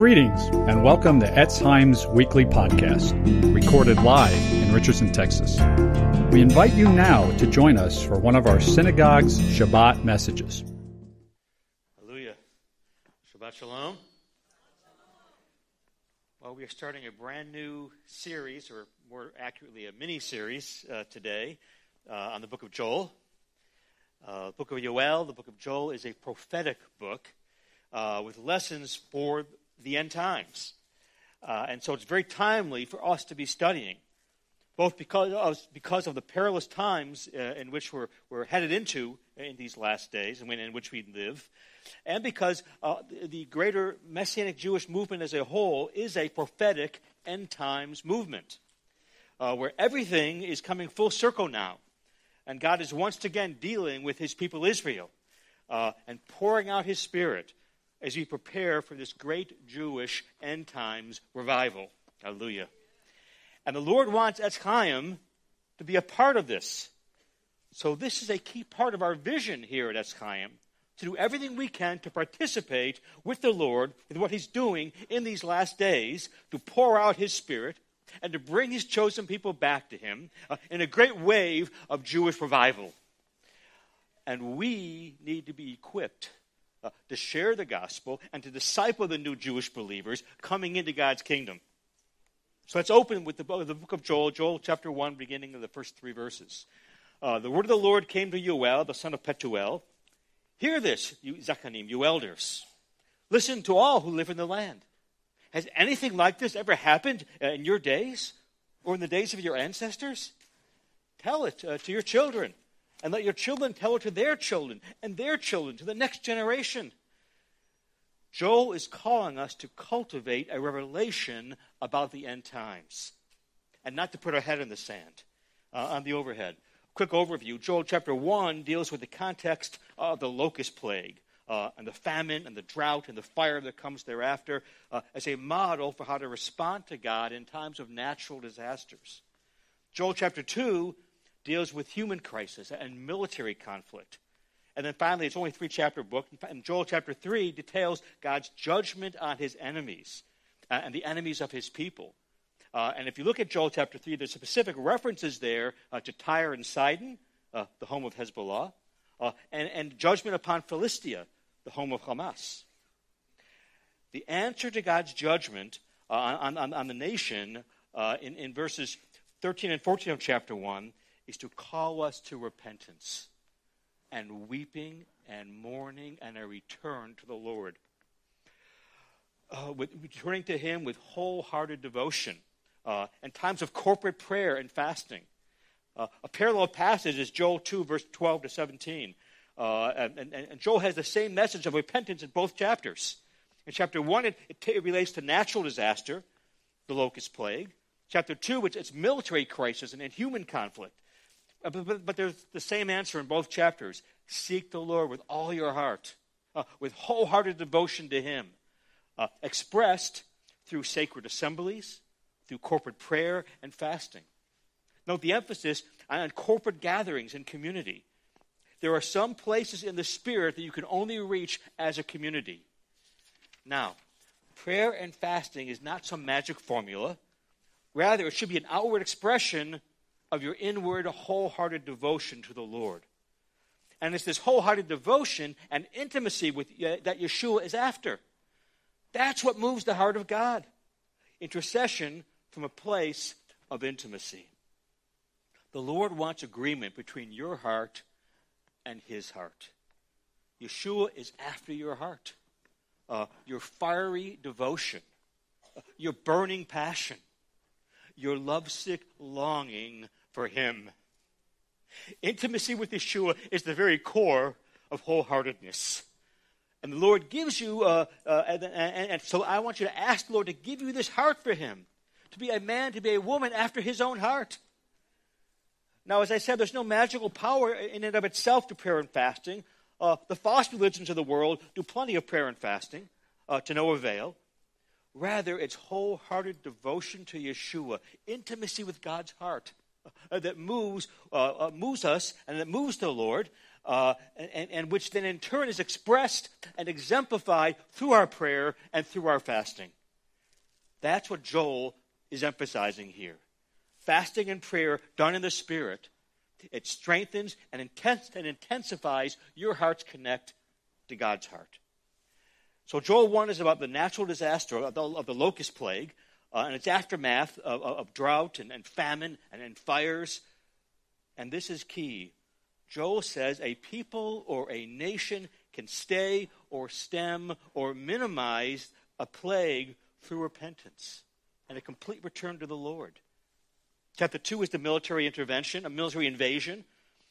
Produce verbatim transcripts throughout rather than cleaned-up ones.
Greetings, and welcome to Etz Chaim's weekly podcast, recorded live in Richardson, Texas. We invite you now to join us for one of our synagogue's Shabbat messages. Hallelujah. Shabbat shalom. Well, we are starting a brand new series, or more accurately, a mini-series uh, today uh, on the book of Joel. Uh, the book of Yoel, the book of Joel, is a prophetic book uh, with lessons for the end times. Uh, and so it's very timely for us to be studying, both because of, because of the perilous times uh, in which we're, we're headed into in these last days and when, in which we live, and because uh, the greater Messianic Jewish movement as a whole is a prophetic end times movement, uh, where everything is coming full circle now. And God is once again dealing with his people Israel uh, and pouring out his Spirit as we prepare for this great Jewish end times revival. Hallelujah. And the Lord wants Etz Chaim to be a part of this. So this is a key part of our vision here at Etz Chaim, to do everything we can to participate with the Lord, with what he's doing in these last days, to pour out his Spirit and to bring his chosen people back to him uh, in a great wave of Jewish revival. And we need to be equipped Uh, to share the gospel and to disciple the new Jewish believers coming into God's kingdom. So let's open with the, uh, the book of Joel, Joel chapter one, beginning of the first three verses. Uh, the word of the Lord came to Yoel, the son of Petuel. Hear this, you Zakanim, you elders. Listen to all who live in the land. Has anything like this ever happened uh, in your days or in the days of your ancestors? Tell it uh, to your children. And let your children tell it to their children and their children, to the next generation. Joel is calling us to cultivate a revelation about the end times and not to put our head in the sand, uh, on the overhead. Quick overview. Joel chapter one deals with the context of the locust plague uh, and the famine and the drought and the fire that comes thereafter uh, as a model for how to respond to God in times of natural disasters. Joel chapter two deals with human crisis and military conflict. And then finally, it's only a three-chapter book. And Joel chapter three details God's judgment on his enemies uh, and the enemies of his people. Uh, and if you look at Joel chapter three, there's specific references there uh, to Tyre and Sidon, uh, the home of Hezbollah, uh, and, and judgment upon Philistia, the home of Hamas. The answer to God's judgment uh, on, on, on the nation uh, in, in verses thirteen and fourteen of chapter one is to call us to repentance and weeping and mourning and a return to the Lord. Uh, with, returning to him with wholehearted devotion uh, and times of corporate prayer and fasting. Uh, a parallel passage is Joel two, verse twelve to seventeen. Uh, and, and, and Joel has the same message of repentance in both chapters. In chapter one, it, it, t- it relates to natural disaster, the locust plague. Chapter two, it's, it's military crisis and inhuman conflict. Uh, but, but, but there's the same answer in both chapters. Seek the Lord with all your heart, uh, with wholehearted devotion to him, uh, expressed through sacred assemblies, through corporate prayer and fasting. Note the emphasis on corporate gatherings and community. There are some places in the Spirit that you can only reach as a community. Now, prayer and fasting is not some magic formula. Rather, it should be an outward expression of your inward, wholehearted devotion to the Lord. And it's this wholehearted devotion and intimacy with uh, that Yeshua is after. That's what moves the heart of God. Intercession from a place of intimacy. The Lord wants agreement between your heart and his heart. Yeshua is after your heart, uh, your fiery devotion, uh, your burning passion, your lovesick longing for him. Intimacy with Yeshua is the very core of wholeheartedness. And the Lord gives you, uh, uh, and, and, and so I want you to ask the Lord to give you this heart for him, to be a man, to be a woman after his own heart. Now, as I said, there's no magical power in and of itself to prayer and fasting. Uh, the false religions of the world do plenty of prayer and fasting uh, to no avail. Rather, it's wholehearted devotion to Yeshua, intimacy with God's heart uh, that moves uh, uh, moves us and that moves the Lord uh, and, and which then in turn is expressed and exemplified through our prayer and through our fasting. That's what Joel is emphasizing here. Fasting and prayer done in the Spirit, it strengthens and, intens- and intensifies your heart's connect to God's heart. So Joel one is about the natural disaster of the, of the locust plague uh, and its aftermath of, of, of drought and, and famine and, and fires. And this is key. Joel says a people or a nation can stay or stem or minimize a plague through repentance and a complete return to the Lord. Chapter two is the military intervention, a military invasion.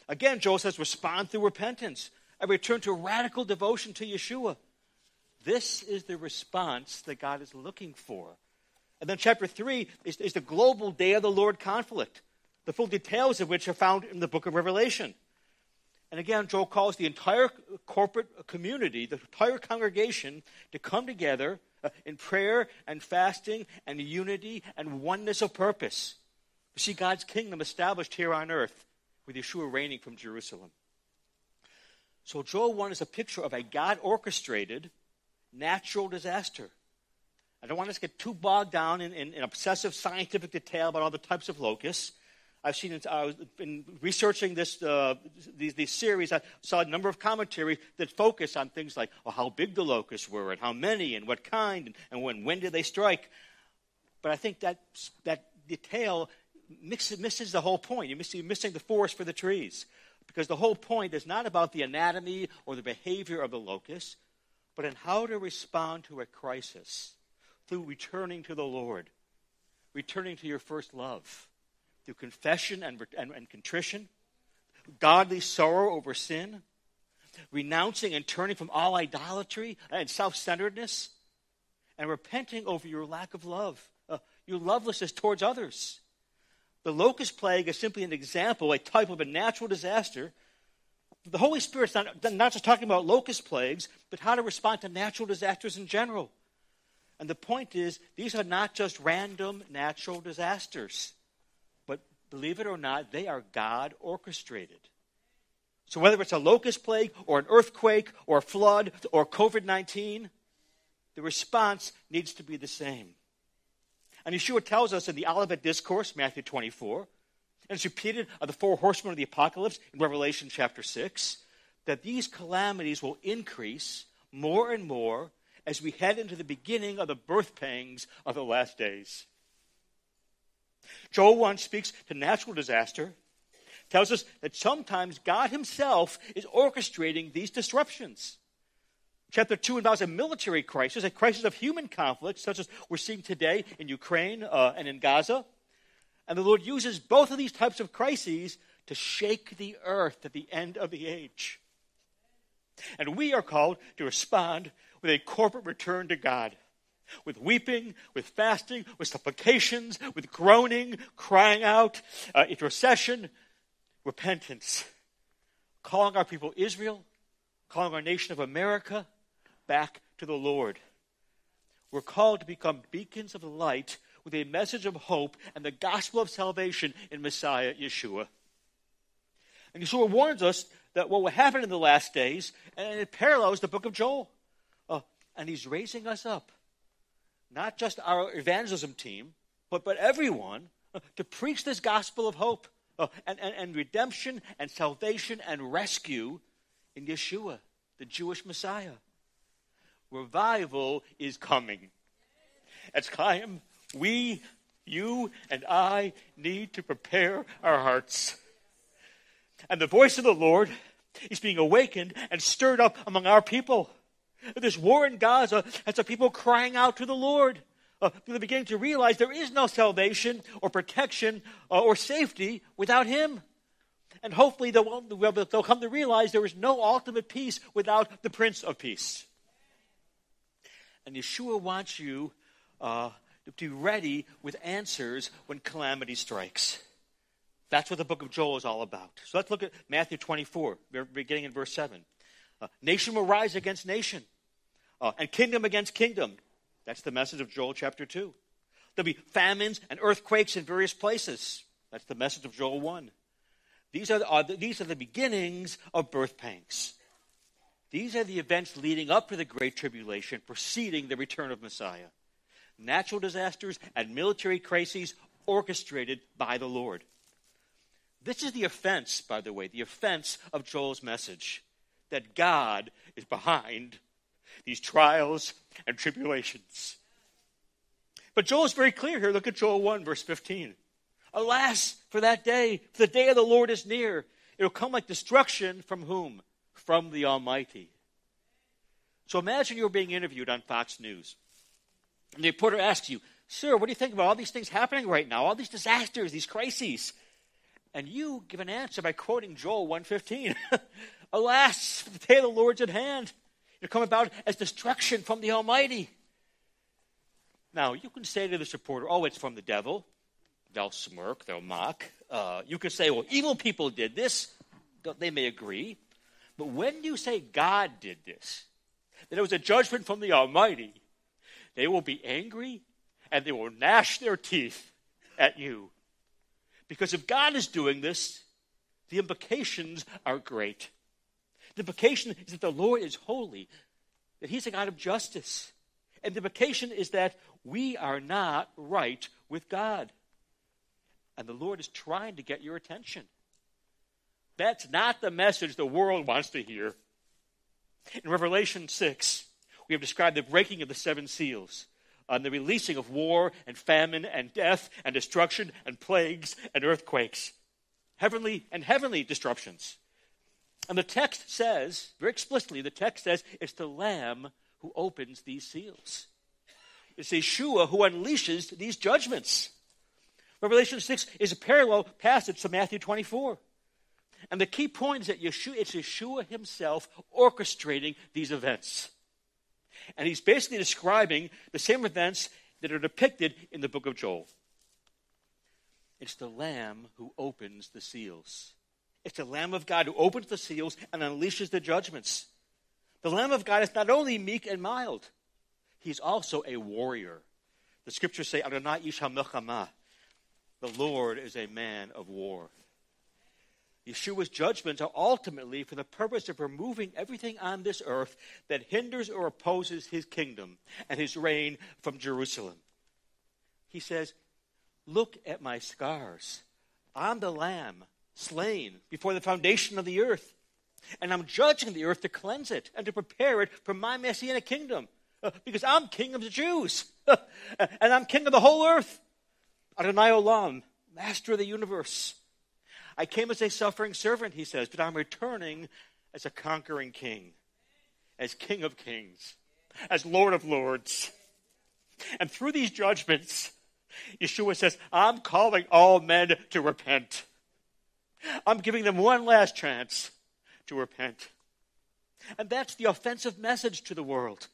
Again, Joel says respond through repentance, a return to radical devotion to Yeshua. This is the response that God is looking for. And then chapter three is, is the global day of the Lord conflict, the full details of which are found in the book of Revelation. And again, Joel calls the entire corporate community, the entire congregation, to come together in prayer and fasting and unity and oneness of purpose. We see God's kingdom established here on earth with Yeshua reigning from Jerusalem. So Joel one is a picture of a God-orchestrated natural disaster. I don't want us to get too bogged down in, in, in obsessive scientific detail about all the types of locusts. I've seen it, I was in researching this uh, these, these series. I saw a number of commentaries that focus on things like well, how big the locusts were and how many and what kind and, and when when did they strike. But I think that that detail mix, misses the whole point. You're missing, you're missing the forest for the trees, because the whole point is not about the anatomy or the behavior of the locusts, but in how to respond to a crisis through returning to the Lord, returning to your first love. Through confession and, and, and contrition, godly sorrow over sin, renouncing and turning from all idolatry and self-centeredness, and repenting over your lack of love, uh, your lovelessness towards others. The locust plague is simply an example, a type of a natural disaster. The Holy Spirit's not, not just talking about locust plagues, but how to respond to natural disasters in general. And the point is, these are not just random natural disasters. Believe it or not, they are God-orchestrated. So whether it's a locust plague or an earthquake or a flood or covid nineteen, the response needs to be the same. And Yeshua tells us in the Olivet Discourse, Matthew twenty-four, and it's repeated of the four horsemen of the apocalypse in Revelation chapter six, that these calamities will increase more and more as we head into the beginning of the birth pangs of the last days. Joel one speaks to natural disaster, tells us that sometimes God himself is orchestrating these disruptions. Chapter two involves a military crisis, a crisis of human conflict, such as we're seeing today in Ukraine uh, and in Gaza. And the Lord uses both of these types of crises to shake the earth at the end of the age. And we are called to respond with a corporate return to God. With weeping, with fasting, with supplications, with groaning, crying out, uh, intercession, repentance. Calling our people Israel, calling our nation of America back to the Lord. We're called to become beacons of light with a message of hope and the gospel of salvation in Messiah Yeshua. And Yeshua warns us that what will happen in the last days, and it parallels the book of Joel. Uh, and he's raising us up. Not just our evangelism team, but, but everyone, uh, to preach this gospel of hope uh, and, and, and redemption and salvation and rescue in Yeshua, the Jewish Messiah. Revival is coming. Etz Chaim, we, you, and I need to prepare our hearts. And the voice of the Lord is being awakened and stirred up among our people. This war in Gaza has the people crying out to the Lord. Uh, they're beginning to realize there is no salvation or protection uh, or safety without him. And hopefully they'll, they'll come to realize there is no ultimate peace without the Prince of Peace. And Yeshua wants you uh, to be ready with answers when calamity strikes. That's what the book of Joel is all about. So let's look at Matthew twenty-four, beginning in verse seven. Uh, nation will rise against nation, uh, and kingdom against kingdom. That's the message of Joel chapter two. There'll be famines and earthquakes in various places. That's the message of Joel one. These are, the, are the, these are the beginnings of birth pangs. These are the events leading up to the Great Tribulation, preceding the return of Messiah. Natural disasters and military crises orchestrated by the Lord. This is the offense, by the way, the offense of Joel's message, that God is behind these trials and tribulations. But Joel is very clear here. Look at Joel one, verse fifteen. Alas, for that day, for the day of the Lord is near. It will come like destruction from whom? From the Almighty. So imagine you're being interviewed on Fox News. And the reporter asks you, sir, what do you think about all these things happening right now, all these disasters, these crises? And you give an answer by quoting Joel one fifteen. Alas, for the day of the Lord's at hand. It will come about as destruction from the Almighty. Now, you can say to this reporter, oh, it's from the devil. They'll smirk, they'll mock. Uh, you can say, well, evil people did this. They may agree. But when you say God did this, that it was a judgment from the Almighty, they will be angry and they will gnash their teeth at you. Because if God is doing this, the implications are great. The implication is that the Lord is holy, that he's a God of justice. And the implication is that we are not right with God. And the Lord is trying to get your attention. That's not the message the world wants to hear. In Revelation six, we have described the breaking of the seven seals, and the releasing of war and famine and death and destruction and plagues and earthquakes, heavenly and heavenly disruptions. And the text says, very explicitly, the text says it's the Lamb who opens these seals. It's Yeshua who unleashes these judgments. Revelation six is a parallel passage to Matthew twenty-four. And the key point is that Yeshua, it's Yeshua himself orchestrating these events. And he's basically describing the same events that are depicted in the book of Joel. It's the Lamb who opens the seals. It's the Lamb of God who opens the seals and unleashes the judgments. The Lamb of God is not only meek and mild, he's also a warrior. The scriptures say, Adonai ish milchama. The Lord is a man of war. Yeshua's judgments are ultimately for the purpose of removing everything on this earth that hinders or opposes his kingdom and his reign from Jerusalem. He says, look at my scars. I'm the Lamb slain before the foundation of the earth. And I'm judging the earth to cleanse it and to prepare it for my Messianic kingdom. Uh, because I'm king of the Jews. And I'm king of the whole earth. Adonai Olam, master of the universe. I came as a suffering servant, he says, but I'm returning as a conquering king, as king of kings, as Lord of lords. And through these judgments, Yeshua says, I'm calling all men to repent. I'm giving them one last chance to repent. And that's the offensive message to the world.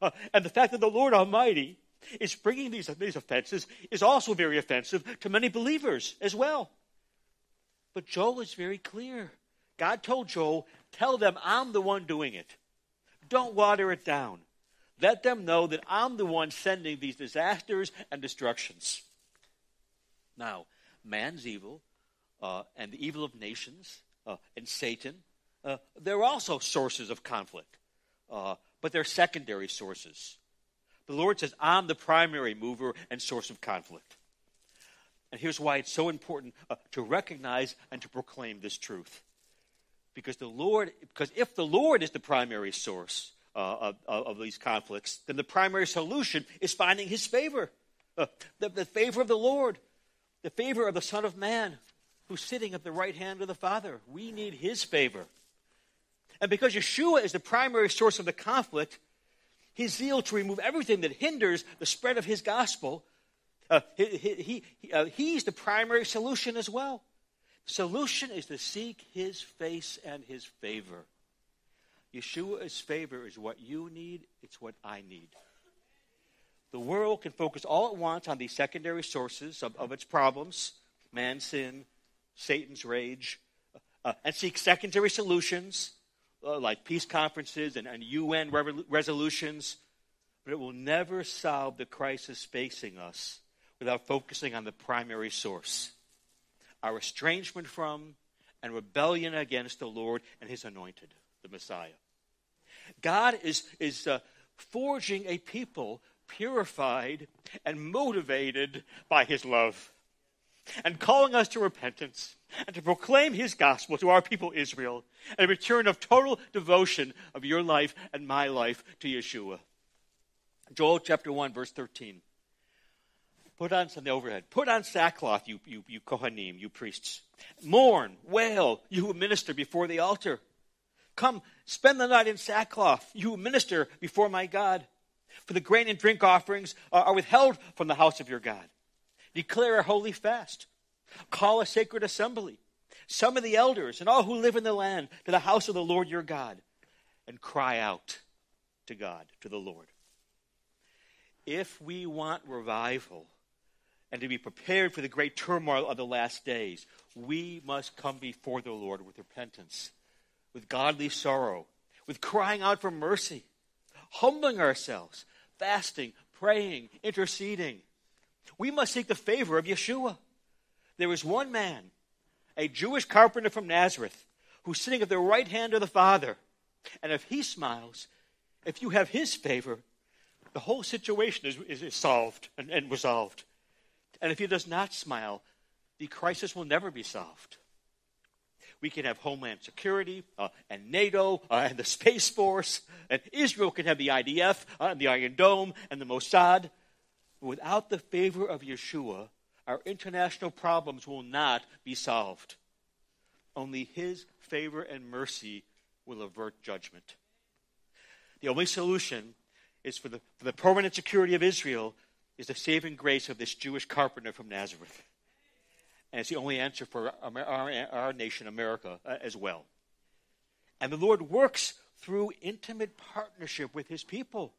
Uh, and the fact that the Lord Almighty is bringing these, these offenses is also very offensive to many believers as well. But Joel is very clear. God told Joel, tell them I'm the one doing it. Don't water it down. Let them know that I'm the one sending these disasters and destructions. Now, man's evil uh, and the evil of nations uh, and Satan, uh, they're also sources of conflict, uh, but they're secondary sources. The Lord says, I'm the primary mover and source of conflict. And here's why it's so important uh, to recognize and to proclaim this truth. Because the Lord, because if the Lord is the primary source uh, of, of these conflicts, then the primary solution is finding his favor. Uh, the, the favor of the Lord. The favor of the Son of Man who's sitting at the right hand of the Father. We need his favor. And because Yeshua is the primary source of the conflict, his zeal to remove everything that hinders the spread of his gospel, Uh, he, he, he, uh, he's the primary solution as well. Solution is to seek his face and his favor. Yeshua's favor is what you need. It's what I need. The world can focus all it wants on these secondary sources of, of its problems, man's sin, Satan's rage, uh, and seek secondary solutions uh, like peace conferences and, and U N re- resolutions. But it will never solve the crisis facing us without focusing on the primary source, our estrangement from and rebellion against the Lord and his anointed, the Messiah. God is, is uh, forging a people purified and motivated by his love, and calling us to repentance and to proclaim his gospel to our people Israel, and a return of total devotion of your life and my life to Yeshua. Joel chapter one, verse thirteen. Put on some overhead. Put on sackcloth, you, you, you Kohanim, you priests. Mourn, wail, you who minister before the altar. Come, spend the night in sackcloth, you who minister before my God. For the grain and drink offerings are withheld from the house of your God. Declare a holy fast. Call a sacred assembly. Summon the elders and all who live in the land to the house of the Lord your God. And cry out to God, to the Lord. If we want revival and to be prepared for the great turmoil of the last days, we must come before the Lord with repentance, with godly sorrow, with crying out for mercy, humbling ourselves, fasting, praying, interceding. We must seek the favor of Yeshua. There is one man, a Jewish carpenter from Nazareth, who's sitting at the right hand of the Father. And if he smiles, if you have his favor, the whole situation is, is, is solved and, and resolved. And if he does not smile, the crisis will never be solved. We can have Homeland Security uh, and NATO uh, and the Space Force, and Israel can have the I D F uh, and the Iron Dome and the Mossad. Without the favor of Yeshua, our international problems will not be solved. Only his favor and mercy will avert judgment. The only solution is for the, for the permanent security of Israel is the saving grace of this Jewish carpenter from Nazareth. And it's the only answer for our, our, our nation, America, uh, as well. And the Lord works through intimate partnership with his people.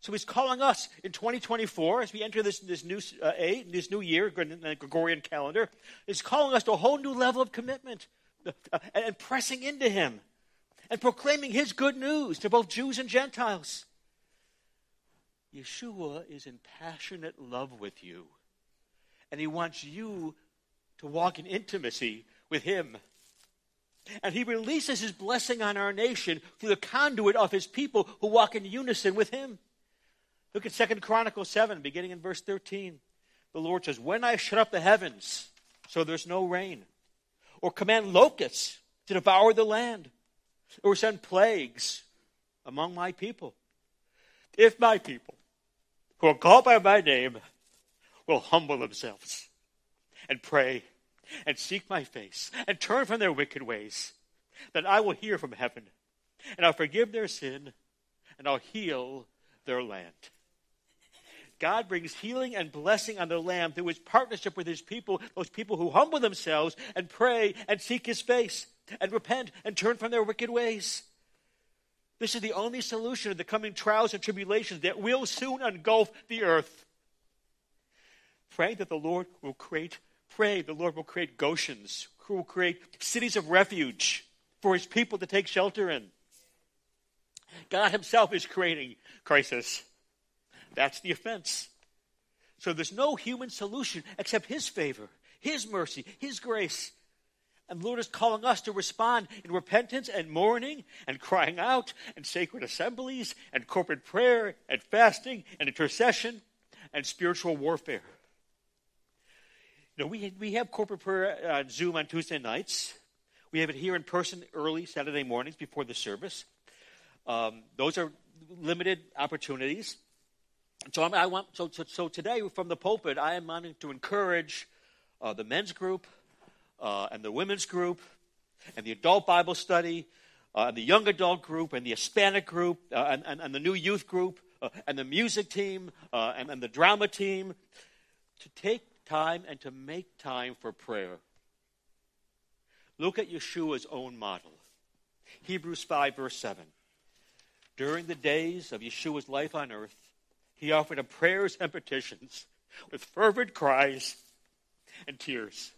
So he's calling us in twenty twenty-four, as we enter this, this, new, uh, a, this new year, the Gregorian calendar, he's calling us to a whole new level of commitment uh, and pressing into him and proclaiming his good news to both Jews and Gentiles. Yeshua is in passionate love with you, and he wants you to walk in intimacy with him. And he releases his blessing on our nation through the conduit of his people who walk in unison with him. Look at Second Chronicles seven, beginning in verse thirteen. The Lord says, when I shut up the heavens so there's no rain, or command locusts to devour the land, or send plagues among my people, if my people, who are called by my name, will humble themselves and pray and seek my face and turn from their wicked ways, then I will hear from heaven, and I'll forgive their sin, and I'll heal their land. God brings healing and blessing on the land through his partnership with his people, those people who humble themselves and pray and seek his face and repent and turn from their wicked ways. This is the only solution to the coming trials and tribulations that will soon engulf the earth. Pray that the Lord will create, pray the Lord will create Goshens, who will create cities of refuge for his people to take shelter in. God himself is creating crisis. That's the offense. So there's no human solution except his favor, his mercy, his grace. And the Lord is calling us to respond in repentance and mourning and crying out and sacred assemblies and corporate prayer and fasting and intercession and spiritual warfare. You know, we, we have corporate prayer on Zoom on Tuesday nights. We have it here in person early Saturday mornings before the service. Um, those are limited opportunities. So I'm, I want so, so so today from the pulpit, I am wanting to encourage uh, the men's group, Uh, and the women's group, and the adult Bible study, uh, and the young adult group, and the Hispanic group, uh, and, and, and the new youth group, uh, and the music team, uh, and, and the drama team, to take time and to make time for prayer. Look at Yeshua's own model. Hebrews five, verse seven. During the days of Yeshua's life on earth, he offered up prayers and petitions with fervent cries and tears.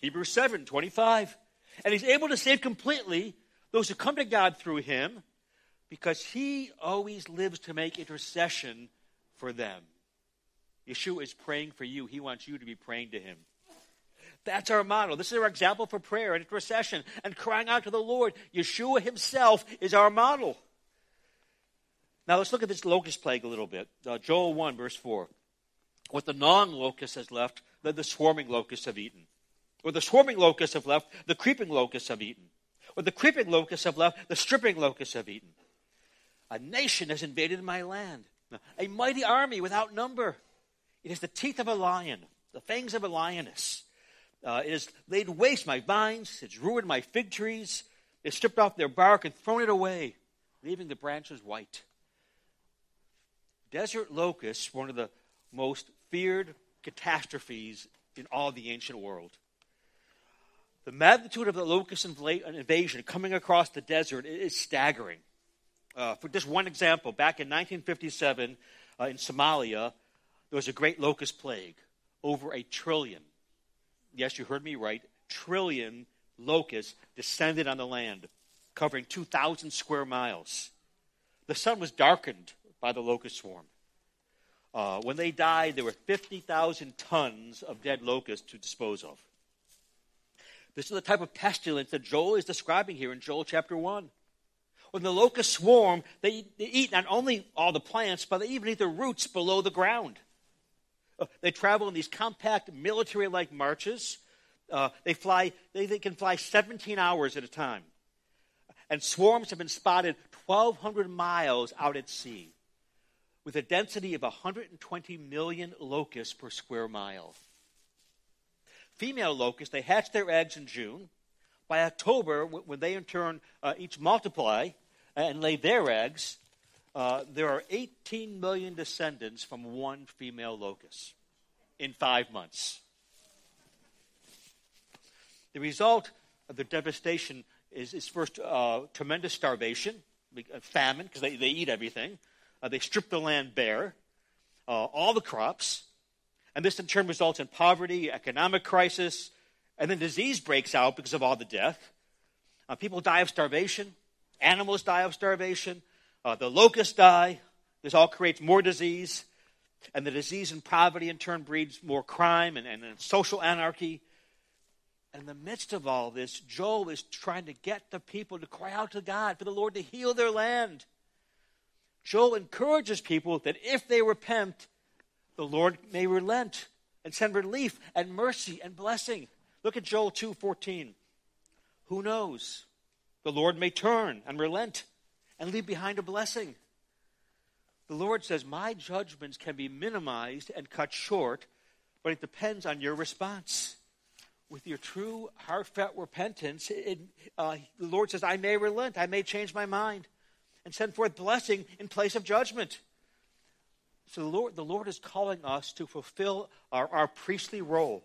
Hebrews seven, twenty-five. And he's able to save completely those who come to God through him because he always lives to make intercession for them. Yeshua is praying for you. He wants you to be praying to him. That's our model. This is our example for prayer and intercession and crying out to the Lord. Yeshua himself is our model. Now let's look at this locust plague a little bit. Uh, Joel one, verse four. What the non-locust has left, the swarming locusts have eaten. What the swarming locusts have left, the creeping locusts have eaten. What the creeping locusts have left, the stripping locusts have eaten. A nation has invaded my land, a mighty army without number. It is the teeth of a lion, the fangs of a lioness. Uh, it has laid waste my vines, it's ruined my fig trees. It stripped off their bark and thrown it away, leaving the branches white. Desert locusts were one of the most feared catastrophes in all the ancient world. The magnitude of the locust invasion coming across the desert is staggering. Uh, for just one example, back in nineteen fifty-seven uh, in Somalia, there was a great locust plague, over a trillion. Yes, you heard me right, trillion locusts descended on the land, covering two thousand square miles. The sun was darkened by the locust swarm. Uh, when they died, there were fifty thousand tons of dead locusts to dispose of. This is the type of pestilence that Joel is describing here in Joel chapter one. When the locusts swarm, they, they eat not only all the plants, but they even eat the roots below the ground. Uh, they travel in these compact military-like marches. Uh, they fly; they, they can fly seventeen hours at a time. And swarms have been spotted twelve hundred miles out at sea, with a density of one hundred twenty million locusts per square mile. Female locusts, they hatch their eggs in June. By October, when they in turn uh, each multiply and lay their eggs, uh, there are eighteen million descendants from one female locust in five months. The result of the devastation is, is first uh, tremendous starvation, famine, because they, they eat everything. Uh, they strip the land bare, uh, all the crops. And this in turn results in poverty, economic crisis, and then disease breaks out because of all the death. Uh, people die of starvation. Animals die of starvation. Uh, the locusts die. This all creates more disease. And the disease and poverty in turn breeds more crime and, and, and social anarchy. And in the midst of all this, Joel is trying to get the people to cry out to God for the Lord to heal their land. Joel encourages people that if they repent, the Lord may relent and send relief and mercy and blessing. Look at Joel two fourteen. Who knows? The Lord may turn and relent and leave behind a blessing. The Lord says, my judgments can be minimized and cut short, but it depends on your response. With your true heartfelt repentance, it, uh, the Lord says, I may relent, I may change my mind, and send forth blessing in place of judgment. So the Lord, the Lord is calling us to fulfill our, our priestly role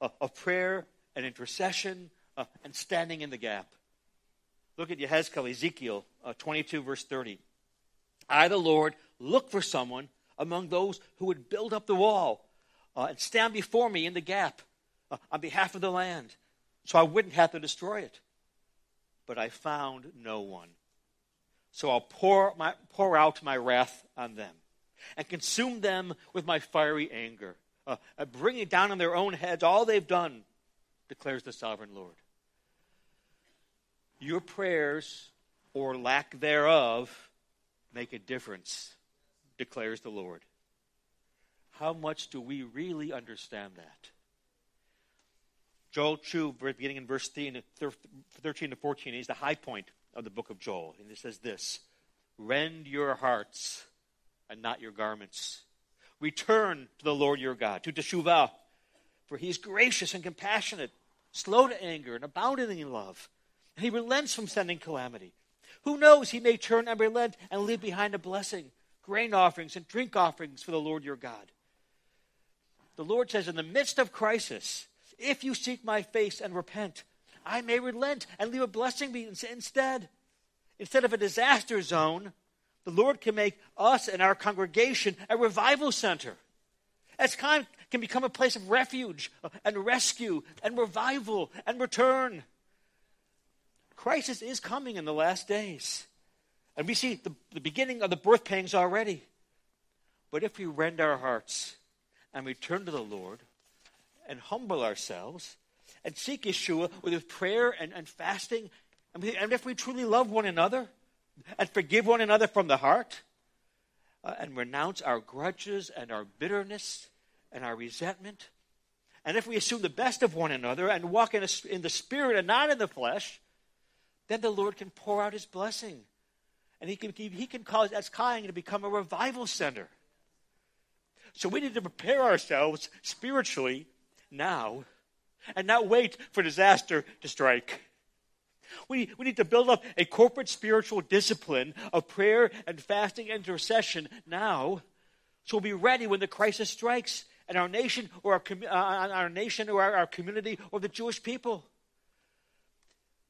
of, of prayer and intercession uh, and standing in the gap. Look at Yehezkel, Ezekiel uh, twenty-two, verse thirty. I, the Lord, look for someone among those who would build up the wall uh, and stand before me in the gap uh, on behalf of the land, so I wouldn't have to destroy it. But I found no one. So I'll pour my, pour out my wrath on them and consume them with my fiery anger, uh, bringing down on their own heads all they've done, declares the sovereign Lord. Your prayers, or lack thereof, make a difference, declares the Lord. How much do we really understand that? Joel two, beginning in verse thirteen to fourteen, is the high point of the book of Joel. And it says this, rend your hearts and not your garments. Return to the Lord your God, to Teshuvah, for he is gracious and compassionate, slow to anger and abounding in love. And he relents from sending calamity. Who knows, he may turn and relent and leave behind a blessing, grain offerings and drink offerings for the Lord your God. The Lord says, in the midst of crisis, if you seek my face and repent, I may relent and leave a blessing instead. Instead of a disaster zone, the Lord can make us and our congregation a revival center. Etz Chaim can become a place of refuge and rescue and revival and return. Crisis is coming in the last days. And we see the, the beginning of the birth pangs already. But if we rend our hearts and return to the Lord and humble ourselves and seek Yeshua with prayer and, and fasting. And, we, and if we truly love one another and forgive one another from the heart uh, and renounce our grudges and our bitterness and our resentment, and if we assume the best of one another and walk in, a, in the spirit and not in the flesh, then the Lord can pour out his blessing. And he can, he can cause Etz Chaim to become a revival center. So we need to prepare ourselves spiritually now and not wait for disaster to strike. We, we need to build up a corporate spiritual discipline of prayer and fasting and intercession now, so we'll be ready when the crisis strikes and our nation or our, uh, our, nation or our, our community or the Jewish people.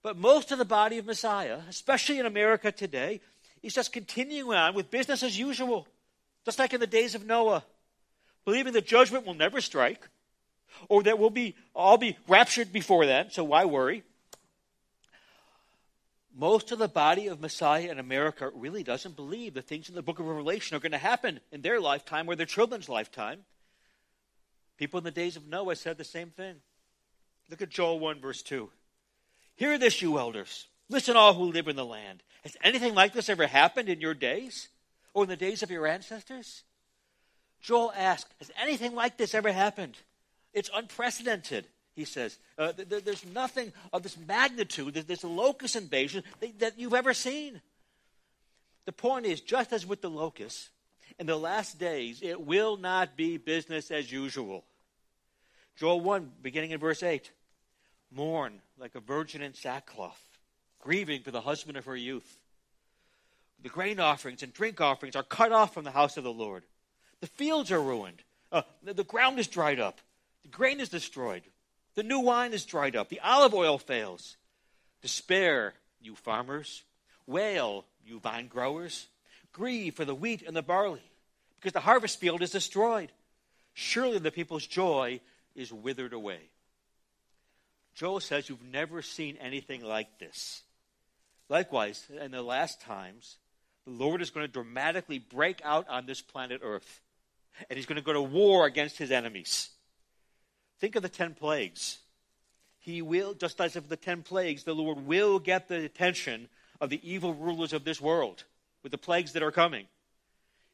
But most of the body of Messiah, especially in America today, is just continuing on with business as usual, just like in the days of Noah, believing that judgment will never strike, or that we'll be all be raptured before then, so why worry? Most of the body of Messiah in America really doesn't believe the things in the book of Revelation are going to happen in their lifetime or their children's lifetime. People in the days of Noah said the same thing. Look at Joel one, verse two. Hear this, you elders. Listen, all who live in the land. Has anything like this ever happened in your days or in the days of your ancestors? Joel asked, has anything like this ever happened? It's unprecedented, he says. Uh, th- th- there's nothing of this magnitude, this locust invasion th- that you've ever seen. The point is, just as with the locusts, in the last days, it will not be business as usual. Joel one, beginning in verse eight. Mourn like a virgin in sackcloth, grieving for the husband of her youth. The grain offerings and drink offerings are cut off from the house of the Lord. The fields are ruined. Uh, the, the ground is dried up. The grain is destroyed. The new wine is dried up. The olive oil fails. Despair, you farmers. Wail, you vine growers. Grieve for the wheat and the barley, because the harvest field is destroyed. Surely the people's joy is withered away. Joel says you've never seen anything like this. Likewise, in the last times, the Lord is going to dramatically break out on this planet Earth, and he's going to go to war against his enemies. Think of the ten plagues. He will, just as of the ten plagues, the Lord will get the attention of the evil rulers of this world with the plagues that are coming,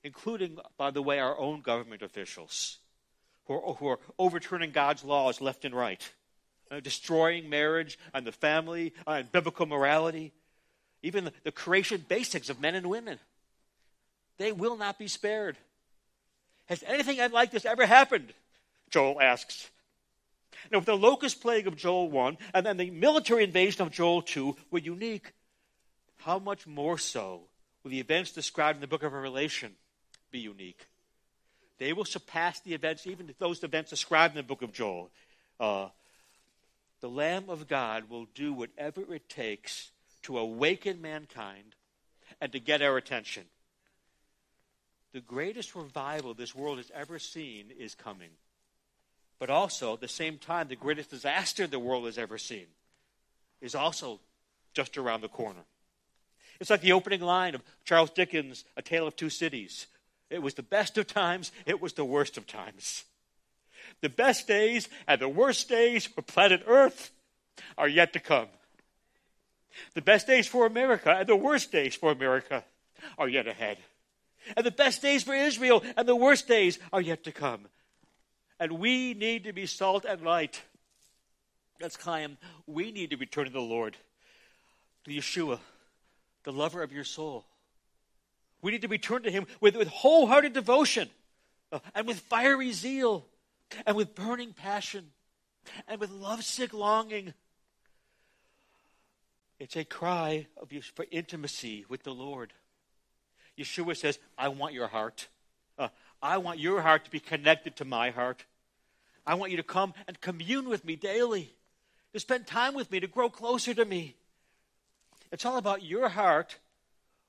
including, by the way, our own government officials who are, who are overturning God's laws left and right. Uh, destroying marriage and the family uh, and biblical morality, even the, the creation basics of men and women. They will not be spared. Has anything like this ever happened? Joel asks. Now, the locust plague of Joel one and then the military invasion of Joel two were unique. How much more so will the events described in the book of Revelation be unique? They will surpass the events, even those events described in the book of Joel. Uh, The Lamb of God will do whatever it takes to awaken mankind and to get our attention. The greatest revival this world has ever seen is coming. But also, at the same time, the greatest disaster the world has ever seen is also just around the corner. It's like the opening line of Charles Dickens' A Tale of Two Cities. It was the best of times, it was the worst of times. The best days and the worst days for planet Earth are yet to come. The best days for America and the worst days for America are yet ahead. And the best days for Israel and the worst days are yet to come. And we need to be salt and light. That's Chaim. We need to return to the Lord, to Yeshua, the lover of your soul. We need to return to him with, with wholehearted devotion uh, and with fiery zeal, and with burning passion, and with lovesick longing. It's a cry of for intimacy with the Lord. Yeshua says, I want your heart. Uh, I want your heart to be connected to my heart. I want you to come and commune with me daily, to spend time with me, to grow closer to me. It's all about your heart.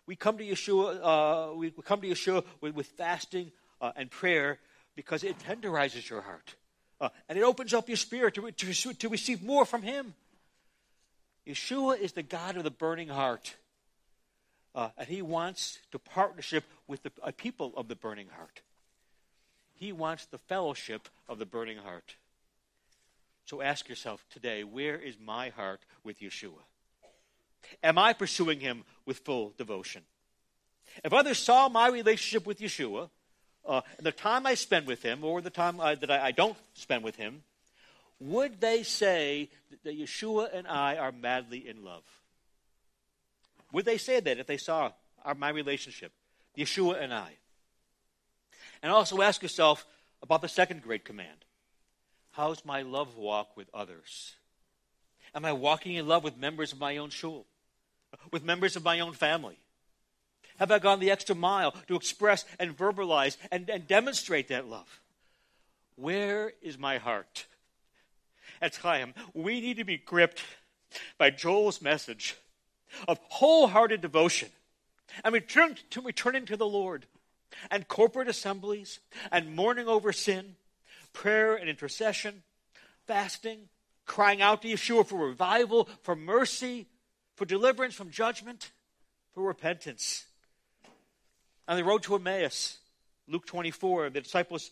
We come to Yeshua, uh, we come to Yeshua with, with fasting uh, and prayer, because it tenderizes your heart. Uh, and it opens up your spirit to, to, to receive more from him. Yeshua is the God of the burning heart. Uh, and he wants to partnership with the uh, people of the burning heart. He wants the fellowship of the burning heart. So ask yourself today, where is my heart with Yeshua? Am I pursuing him with full devotion? If others saw my relationship with Yeshua, uh, and the time I spend with him, or the time I, that I, I don't spend with him, would they say that Yeshua and I are madly in love? Would they say that if they saw our, my relationship, Yeshua and I? And also ask yourself about the second great command. How's my love walk with others? Am I walking in love with members of my own shul, with members of my own family? Have I gone the extra mile to express and verbalize and, and demonstrate that love? Where is my heart? Etz Chaim, we need to be gripped by Joel's message of wholehearted devotion and return to returning to the Lord, and corporate assemblies, and mourning over sin, prayer and intercession, fasting, crying out to Yeshua for revival, for mercy, for deliverance from judgment, for repentance. On the road to Emmaus, Luke twenty-four, the disciples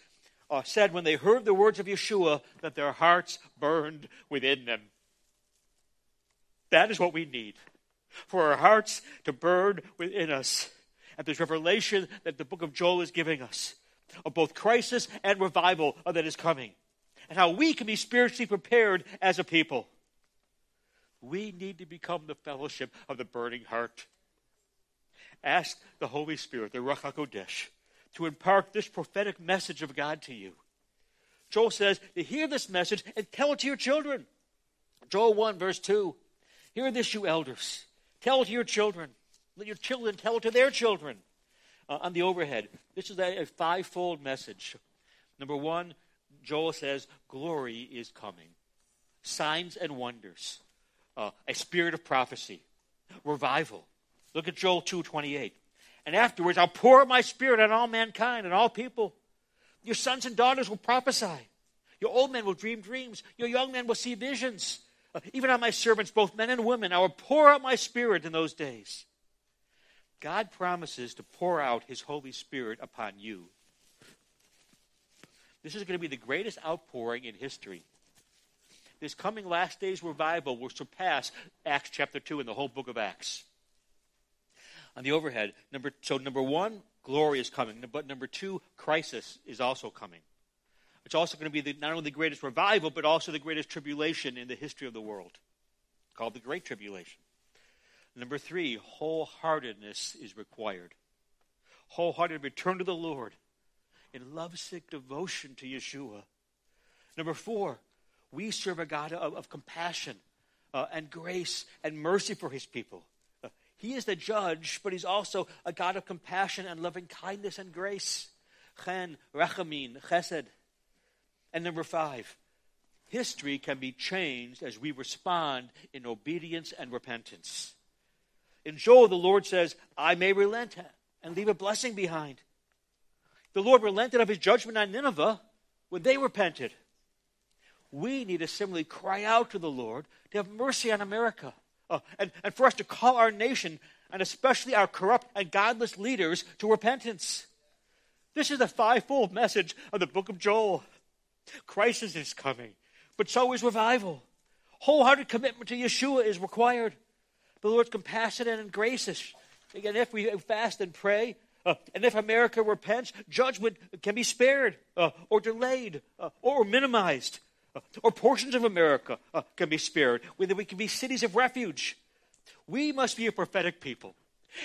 uh, said when they heard the words of Yeshua that their hearts burned within them. That is what we need, for our hearts to burn within us at this revelation that the book of Joel is giving us of both crisis and revival that is coming, and how we can be spiritually prepared as a people. We need to become the fellowship of the burning heart. Ask the Holy Spirit, the Ruach HaKodesh, to impart this prophetic message of God to you. Joel says to hear this message and tell it to your children. Joel one, verse two. Hear this, you elders. Tell it to your children. Let your children tell it to their children. Uh, on the overhead, this is a, a five-fold message. Number one, Joel says, glory is coming. Signs and wonders. Uh, a spirit of prophecy. Revival. Look at Joel two twenty-eight. And afterwards, I'll pour out my spirit on all mankind and all people. Your sons and daughters will prophesy. Your old men will dream dreams. Your young men will see visions. Uh, even on my servants, both men and women, I will pour out my spirit in those days. God promises to pour out his Holy Spirit upon you. This is going to be the greatest outpouring in history. This coming last day's revival will surpass Acts chapter two and the whole book of Acts. On the overhead, number so number one, glory is coming. But number two, crisis is also coming. It's also going to be the, not only the greatest revival, but also the greatest tribulation in the history of the world, called the Great Tribulation. Number three, wholeheartedness is required. Wholehearted return to the Lord in lovesick devotion to Yeshua. Number four, we serve a God of, of compassion uh, and grace and mercy for his people. Uh, he is the judge, but he's also a God of compassion and loving kindness and grace. Chen, Rechamin, Chesed. And number five, history can be changed as we respond in obedience and repentance. In Joel, the Lord says, I may relent and leave a blessing behind. The Lord relented of his judgment on Nineveh when they repented. We need to similarly cry out to the Lord to have mercy on America uh, and, and for us to call our nation and especially our corrupt and godless leaders to repentance. This is the fivefold message of the book of Joel. Crisis is coming, but so is revival. Wholehearted commitment to Yeshua is required. The Lord's compassion and gracious. And if we fast and pray, uh, and if America repents, judgment can be spared uh, or delayed uh, or minimized. Uh, or portions of America uh, can be spared. Whether we can be cities of refuge. We must be a prophetic people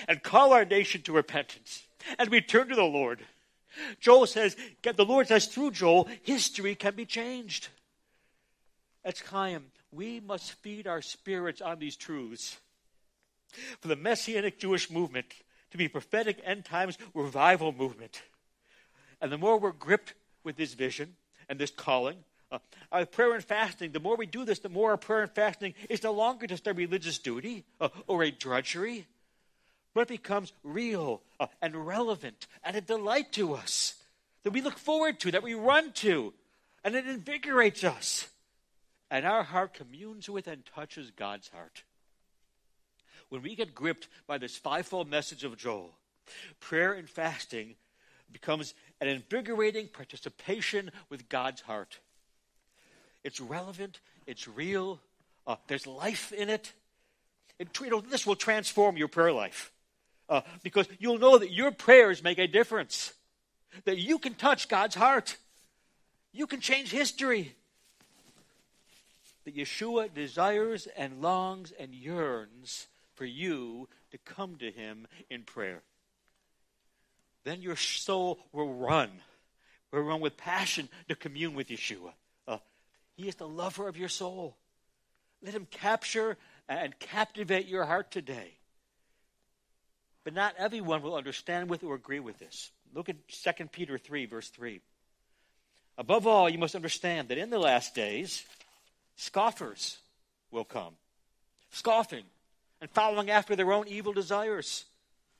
and call our nation to repentance and return to the Lord. Joel says, the Lord says through Joel, history can be changed. Etz Chaim, we must feed our spirits on these truths. For the Messianic Jewish movement to be a prophetic end times revival movement. And the more we're gripped with this vision and this calling, uh, our prayer and fasting, the more we do this, the more our prayer and fasting is no longer just a religious duty uh, or a drudgery, but it becomes real uh, and relevant and a delight to us that we look forward to, that we run to, and it invigorates us. And our heart communes with and touches God's heart. When we get gripped by this fivefold message of Joel, prayer and fasting becomes an invigorating participation with God's heart. It's relevant. It's real. Uh, there's life in it. And, you know, this will transform your prayer life uh, because you'll know that your prayers make a difference, that you can touch God's heart. You can change history. That Yeshua desires and longs and yearns for you to come to him in prayer. Then your soul will run. Will run with passion to commune with Yeshua. Uh, he is the lover of your soul. Let him capture and captivate your heart today. But not everyone will understand with or agree with this. Look at Second Peter three, verse three. Above all, you must understand that in the last days, scoffers will come, scoffing and following after their own evil desires.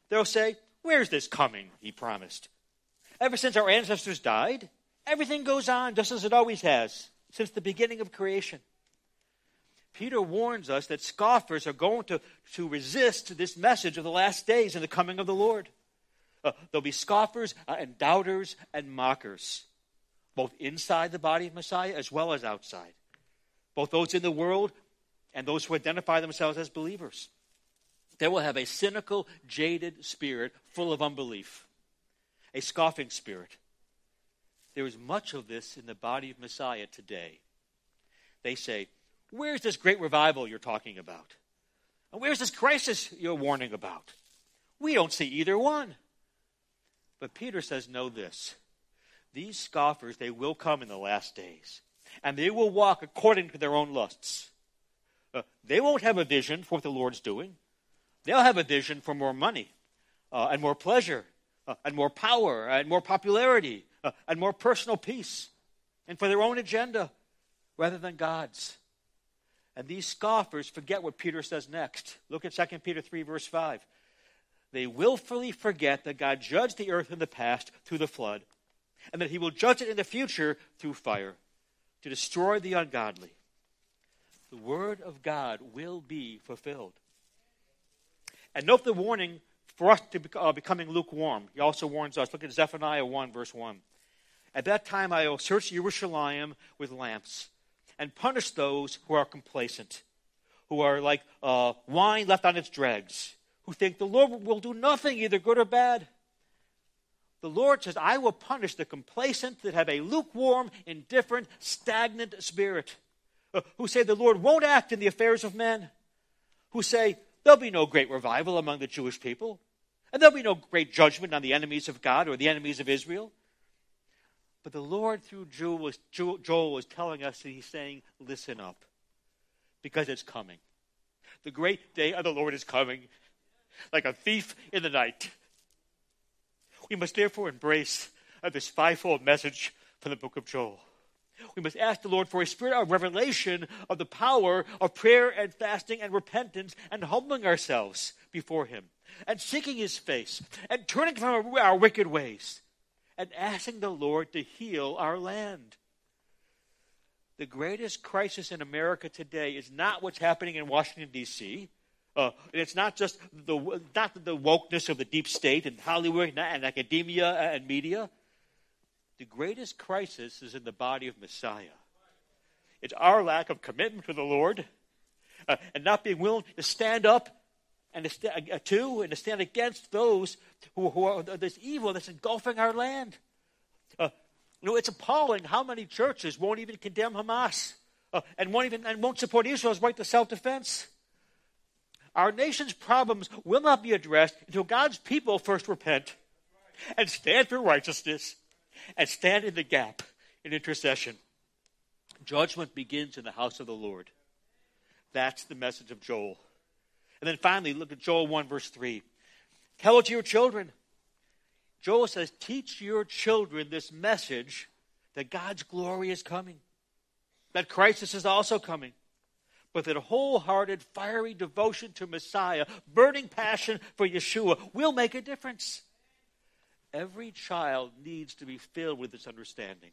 They'll say, where's this coming he promised? Ever since our ancestors died, everything goes on just as it always has, since the beginning of creation. Peter warns us that scoffers are going to, to resist this message of the last days and the coming of the Lord. Uh, there'll be scoffers uh, and doubters and mockers, both inside the body of Messiah as well as outside, both those in the world and those who identify themselves as believers. They will have a cynical, jaded spirit full of unbelief, a scoffing spirit. There is much of this in the body of Messiah today. They say, where's this great revival you're talking about? And where's this crisis you're warning about? We don't see either one. But Peter says, know this. These scoffers, they will come in the last days, and they will walk according to their own lusts. Uh, they won't have a vision for what the Lord's doing. They'll have a vision for more money uh, and more pleasure uh, and more power and more popularity uh, and more personal peace, and for their own agenda rather than God's. And these scoffers forget what Peter says next. Look at Second Peter three, verse five. They willfully forget that God judged the earth in the past through the flood, and that he will judge it in the future through fire, to destroy the ungodly. The word of God will be fulfilled. And note the warning for us to be, uh, becoming lukewarm. He also warns us. Look at Zephaniah one, verse one. At that time I will search Yerushalayim with lamps, and punish those who are complacent, who are like uh, wine left on its dregs, who think the Lord will do nothing, either good or bad. The Lord says, I will punish the complacent that have a lukewarm, indifferent, stagnant spirit, uh, who say the Lord won't act in the affairs of men, who say there'll be no great revival among the Jewish people, and there'll be no great judgment on the enemies of God or the enemies of Israel. But the Lord, through Joel, is telling us that he's saying, listen up, because it's coming. The great day of the Lord is coming, like a thief in the night. We must therefore embrace this fivefold message from the book of Joel. We must ask the Lord for a spirit of revelation of the power of prayer and fasting and repentance and humbling ourselves before him and seeking his face and turning from our wicked ways, and asking the Lord to heal our land. The greatest crisis in America today is not what's happening in Washington, D C Uh, and it's not just the not the wokeness of the deep state and Hollywood and academia and media. The greatest crisis is in the body of Messiah. It's our lack of commitment to the Lord uh, and not being willing to stand up and to, st- uh, to and to stand against those who, who are this evil that's engulfing our land. Uh, you know, it's appalling how many churches won't even condemn Hamas uh, and won't even and won't support Israel's right to self-defense. Our nation's problems will not be addressed until God's people first repent and stand for righteousness and stand in the gap in intercession. Judgment begins in the house of the Lord. That's the message of Joel. And then finally, look at Joel one, verse three. Tell it to your children. Joel says, teach your children this message that God's glory is coming, that crisis is also coming, but that wholehearted, fiery devotion to Messiah, burning passion for Yeshua will make a difference. Every child needs to be filled with this understanding.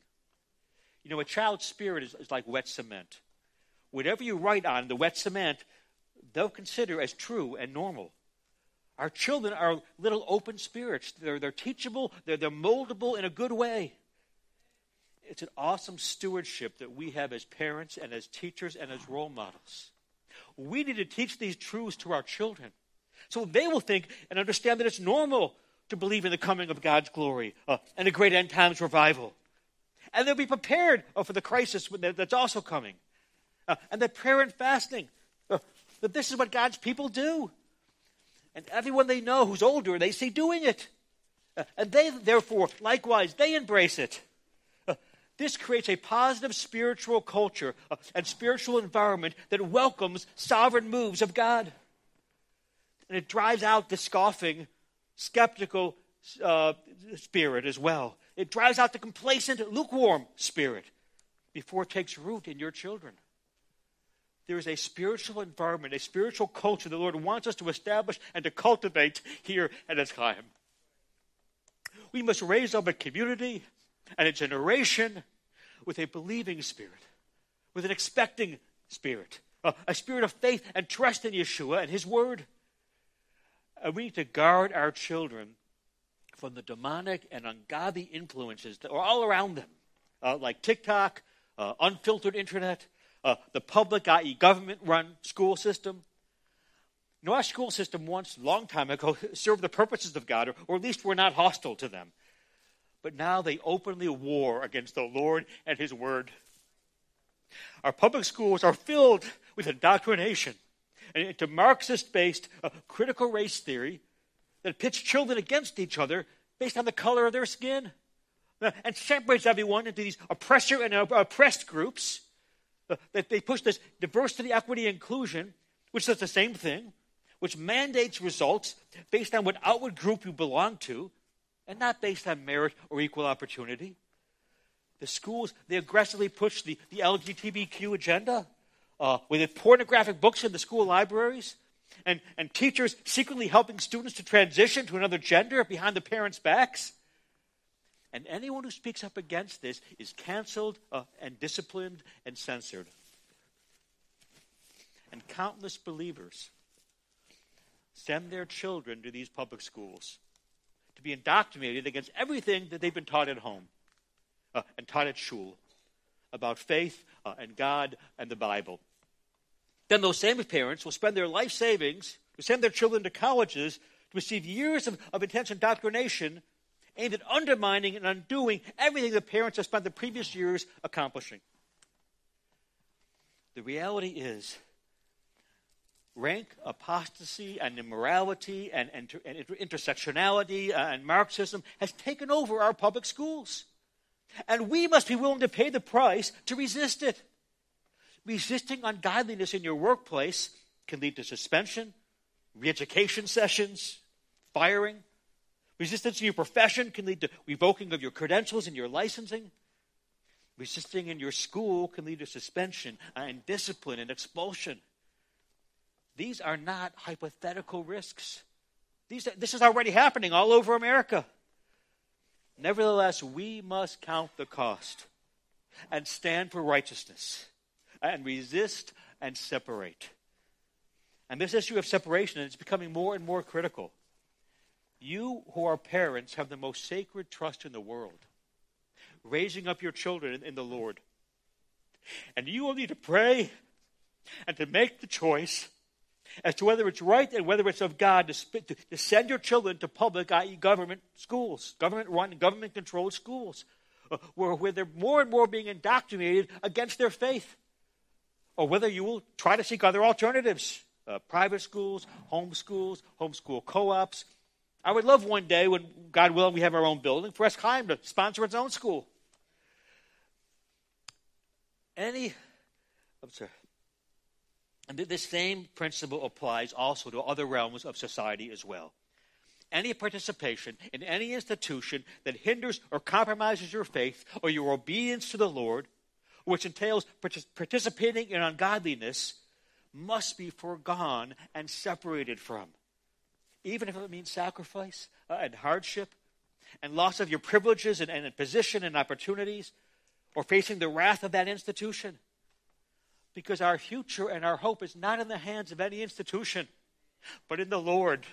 You know, a child's spirit is, is like wet cement. Whatever you write on the wet cement, they'll consider as true and normal. Our children are little open spirits. They're, they're teachable. They're, they're moldable in a good way. it's an awesome stewardship that we have as parents and as teachers and as role models. We need to teach these truths to our children so they will think and understand that it's normal to believe in the coming of God's glory uh, and a great end times revival. And they'll be prepared uh, for the crisis that's also coming. Uh, and that prayer and fasting, uh, that this is what God's people do. And everyone they know who's older, they see doing it. Uh, and they, therefore, likewise, they embrace it. Uh, this creates a positive spiritual culture uh, and spiritual environment that welcomes sovereign moves of God. And it drives out the scoffing, skeptical uh, spirit as well. It drives out the complacent, lukewarm spirit before it takes root in your children. There is a spiritual environment, a spiritual culture the Lord wants us to establish and to cultivate here at Etz Chaim. We must raise up a community and a generation with a believing spirit, with an expecting spirit, a, a spirit of faith and trust in Yeshua and his word. And we need to guard our children from the demonic and ungodly influences that are all around them, uh, like TikTok, uh, unfiltered internet, uh, the public, that is government-run school system. You know, our school system once, long time ago, served the purposes of God, or, or at least were not hostile to them. But now they openly war against the Lord and his word. Our public schools are filled with indoctrination into Marxist-based uh, critical race theory, that pits children against each other based on the color of their skin and separates everyone into these oppressor and oppressed groups. That they push this diversity, equity, inclusion, which does the same thing, which mandates results based on what outward group you belong to and not based on merit or equal opportunity. The schools, they aggressively push the, the L G B T Q agenda uh, with pornographic books in the school libraries, And, and teachers secretly helping students to transition to another gender behind the parents' backs. And anyone who speaks up against this is canceled uh, and disciplined and censored. And countless believers send their children to these public schools to be indoctrinated against everything that they've been taught at home uh, and taught at shul about faith uh, and God and the Bible. Then those same parents will spend their life savings, will send their children to colleges to receive years of, of intense indoctrination aimed at undermining and undoing everything the parents have spent the previous years accomplishing. The reality is rank apostasy and immorality and, and, and intersectionality and Marxism has taken over our public schools. And we must be willing to pay the price to resist it. Resisting ungodliness in your workplace can lead to suspension, re-education sessions, firing. Resistance in your profession can lead to revoking of your credentials and your licensing. Resisting in your school can lead to suspension and discipline and expulsion. These are not hypothetical risks. These, this is already happening all over America. Nevertheless, we must count the cost and stand for righteousness, and resist and separate. And this issue of separation is becoming more and more critical. You who are parents have the most sacred trust in the world, raising up your children in the Lord. And you will need to pray and to make the choice as to whether it's right and whether it's of God to, to, to send your children to public, that is government schools, government-run, government-controlled schools, where, where they're more and more being indoctrinated against their faith. Or whether you will try to seek other alternatives, uh, private schools, home schools, homeschool co-ops. I would love one day when, God willing, we have our own building for Etz Chaim to sponsor its own school. Any, I'm sorry. And this same principle applies also to other realms of society as well. Any participation in any institution that hinders or compromises your faith or your obedience to the Lord, which entails participating in ungodliness, must be foregone and separated from, even if it means sacrifice and hardship and loss of your privileges and, and position and opportunities, or facing the wrath of that institution. Because our future and our hope is not in the hands of any institution, but in the Lord.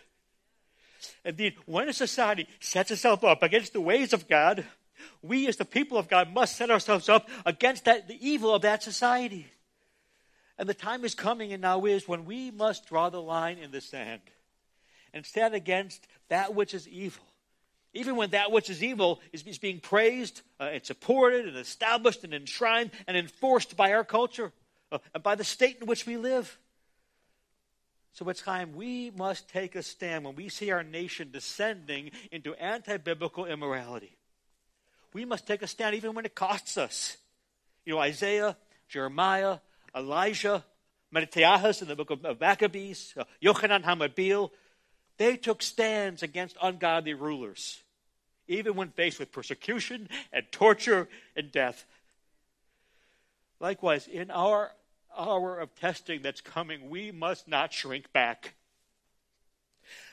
Indeed, when a society sets itself up against the ways of God We as the people of God must set ourselves up against that, the evil of that society. And the time is coming and now is when we must draw the line in the sand and stand against that which is evil. Even when that which is evil is, is being praised uh, and supported and established and enshrined and enforced by our culture uh, and by the state in which we live. So it's time we must take a stand when we see our nation descending into anti-biblical immorality. We must take a stand even when it costs us. You know, Isaiah, Jeremiah, Elijah, Mattathias in the book of Maccabees, uh, Yochanan HaMabil, they took stands against ungodly rulers, even when faced with persecution and torture and death. Likewise, in our hour of testing that's coming, we must not shrink back.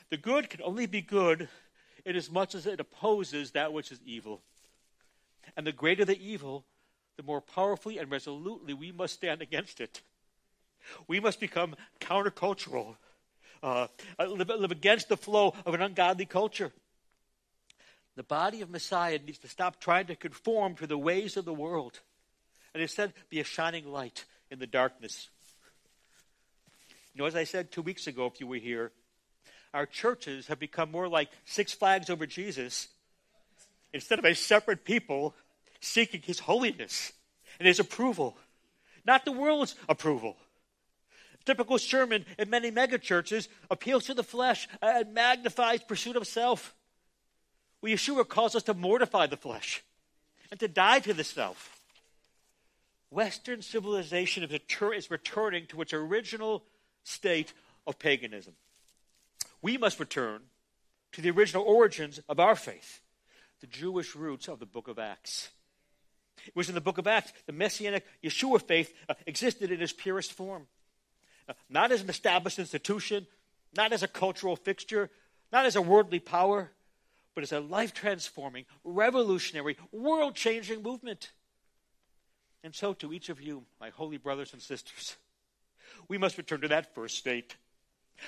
The good can only be good in as much as it opposes that which is evil. And the greater the evil, the more powerfully and resolutely we must stand against it. We must become countercultural, uh, live, live against the flow of an ungodly culture. The body of Messiah needs to stop trying to conform to the ways of the world and instead be a shining light in the darkness. You know, as I said two weeks ago, if you were here, our churches have become more like Six Flags Over Jesus instead of a separate people seeking his holiness and his approval, not the world's approval. A typical sermon in many megachurches appeals to the flesh and magnifies pursuit of self. Well, Yeshua calls us to mortify the flesh and to die to the self. Western civilization is returning to its original state of paganism. We must return to the original origins of our faith, the Jewish roots of the book of Acts. It was in the book of Acts, the Messianic Yeshua faith uh, existed in its purest form. Uh, not as an established institution, not as a cultural fixture, not as a worldly power, but as a life-transforming, revolutionary, world-changing movement. And so to each of you, my holy brothers and sisters, we must return to that first state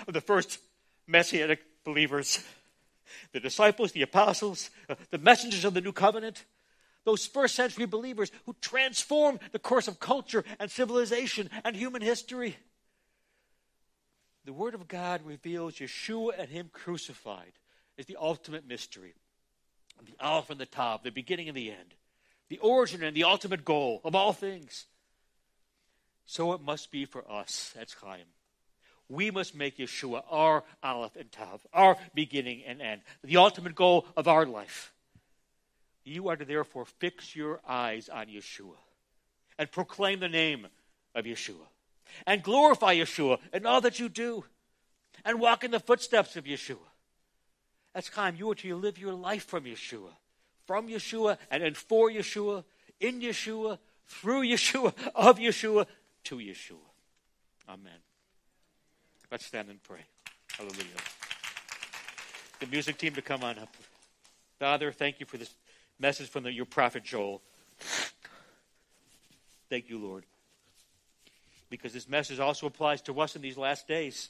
of the first Messianic believers, the disciples, the apostles, uh, the messengers of the new covenant, those first century believers who transformed the course of culture and civilization and human history. The Word of God reveals Yeshua and him crucified as the ultimate mystery, the Aleph and the Tav, the beginning and the end, the origin and the ultimate goal of all things. So it must be for us, Etz Chaim. We must make Yeshua our Aleph and Tav, our beginning and end, the ultimate goal of our life. You are to therefore fix your eyes on Yeshua and proclaim the name of Yeshua and glorify Yeshua in all that you do and walk in the footsteps of Yeshua. That's time you are to live your life from Yeshua, from Yeshua and, and for Yeshua, in Yeshua, through Yeshua, of Yeshua, to Yeshua. Amen. Let's stand and pray. Hallelujah. The music team to come on up. Father, thank you for this message from the, your prophet Joel. Thank you, Lord. Because this message also applies to us in these last days.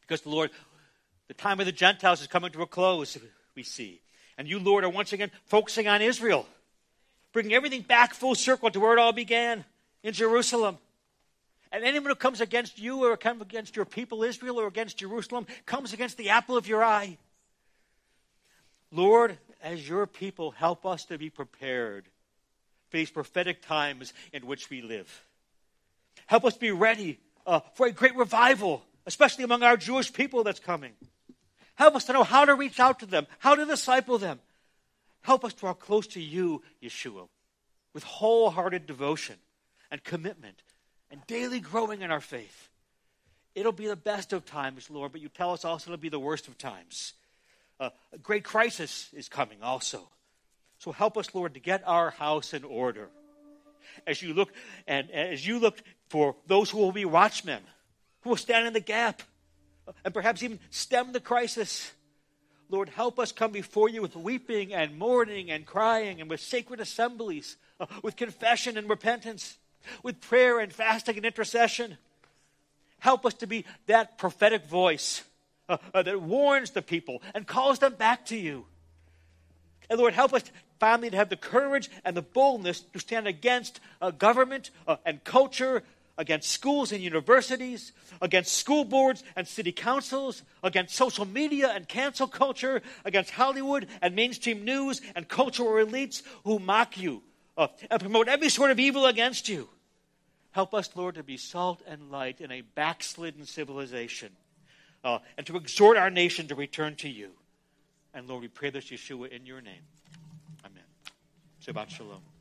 Because, the Lord, the time of the Gentiles is coming to a close, we see. And you, Lord, are once again focusing on Israel, bringing everything back full circle to where it all began, in Jerusalem. And anyone who comes against you or comes against your people, Israel, or against Jerusalem, comes against the apple of your eye. Lord, as your people, help us to be prepared for these prophetic times in which we live. Help us be ready uh, for a great revival, especially among our Jewish people that's coming. Help us to know how to reach out to them, how to disciple them. Help us draw close to you, Yeshua, with wholehearted devotion and commitment and daily growing in our faith. It'll be the best of times, Lord, but you tell us also it'll be the worst of times. Uh, a great crisis is coming also. So help us, Lord, to get our house in order. As you look and as you look for those who will be watchmen, who will stand in the gap, and perhaps even stem the crisis, Lord, help us come before you with weeping and mourning and crying and with sacred assemblies, uh, with confession and repentance, with prayer and fasting and intercession. Help us to be that prophetic voice Uh, uh, that warns the people and calls them back to you. And Lord, help us finally to have the courage and the boldness to stand against uh, government uh, and culture, against schools and universities, against school boards and city councils, against social media and cancel culture, against Hollywood and mainstream news and cultural elites who mock you uh, and promote every sort of evil against you. Help us, Lord, to be salt and light in a backslidden civilization uh, and to exhort our nation to return to you. And Lord, we pray this, Yeshua, in your name. Amen. Shabbat shalom.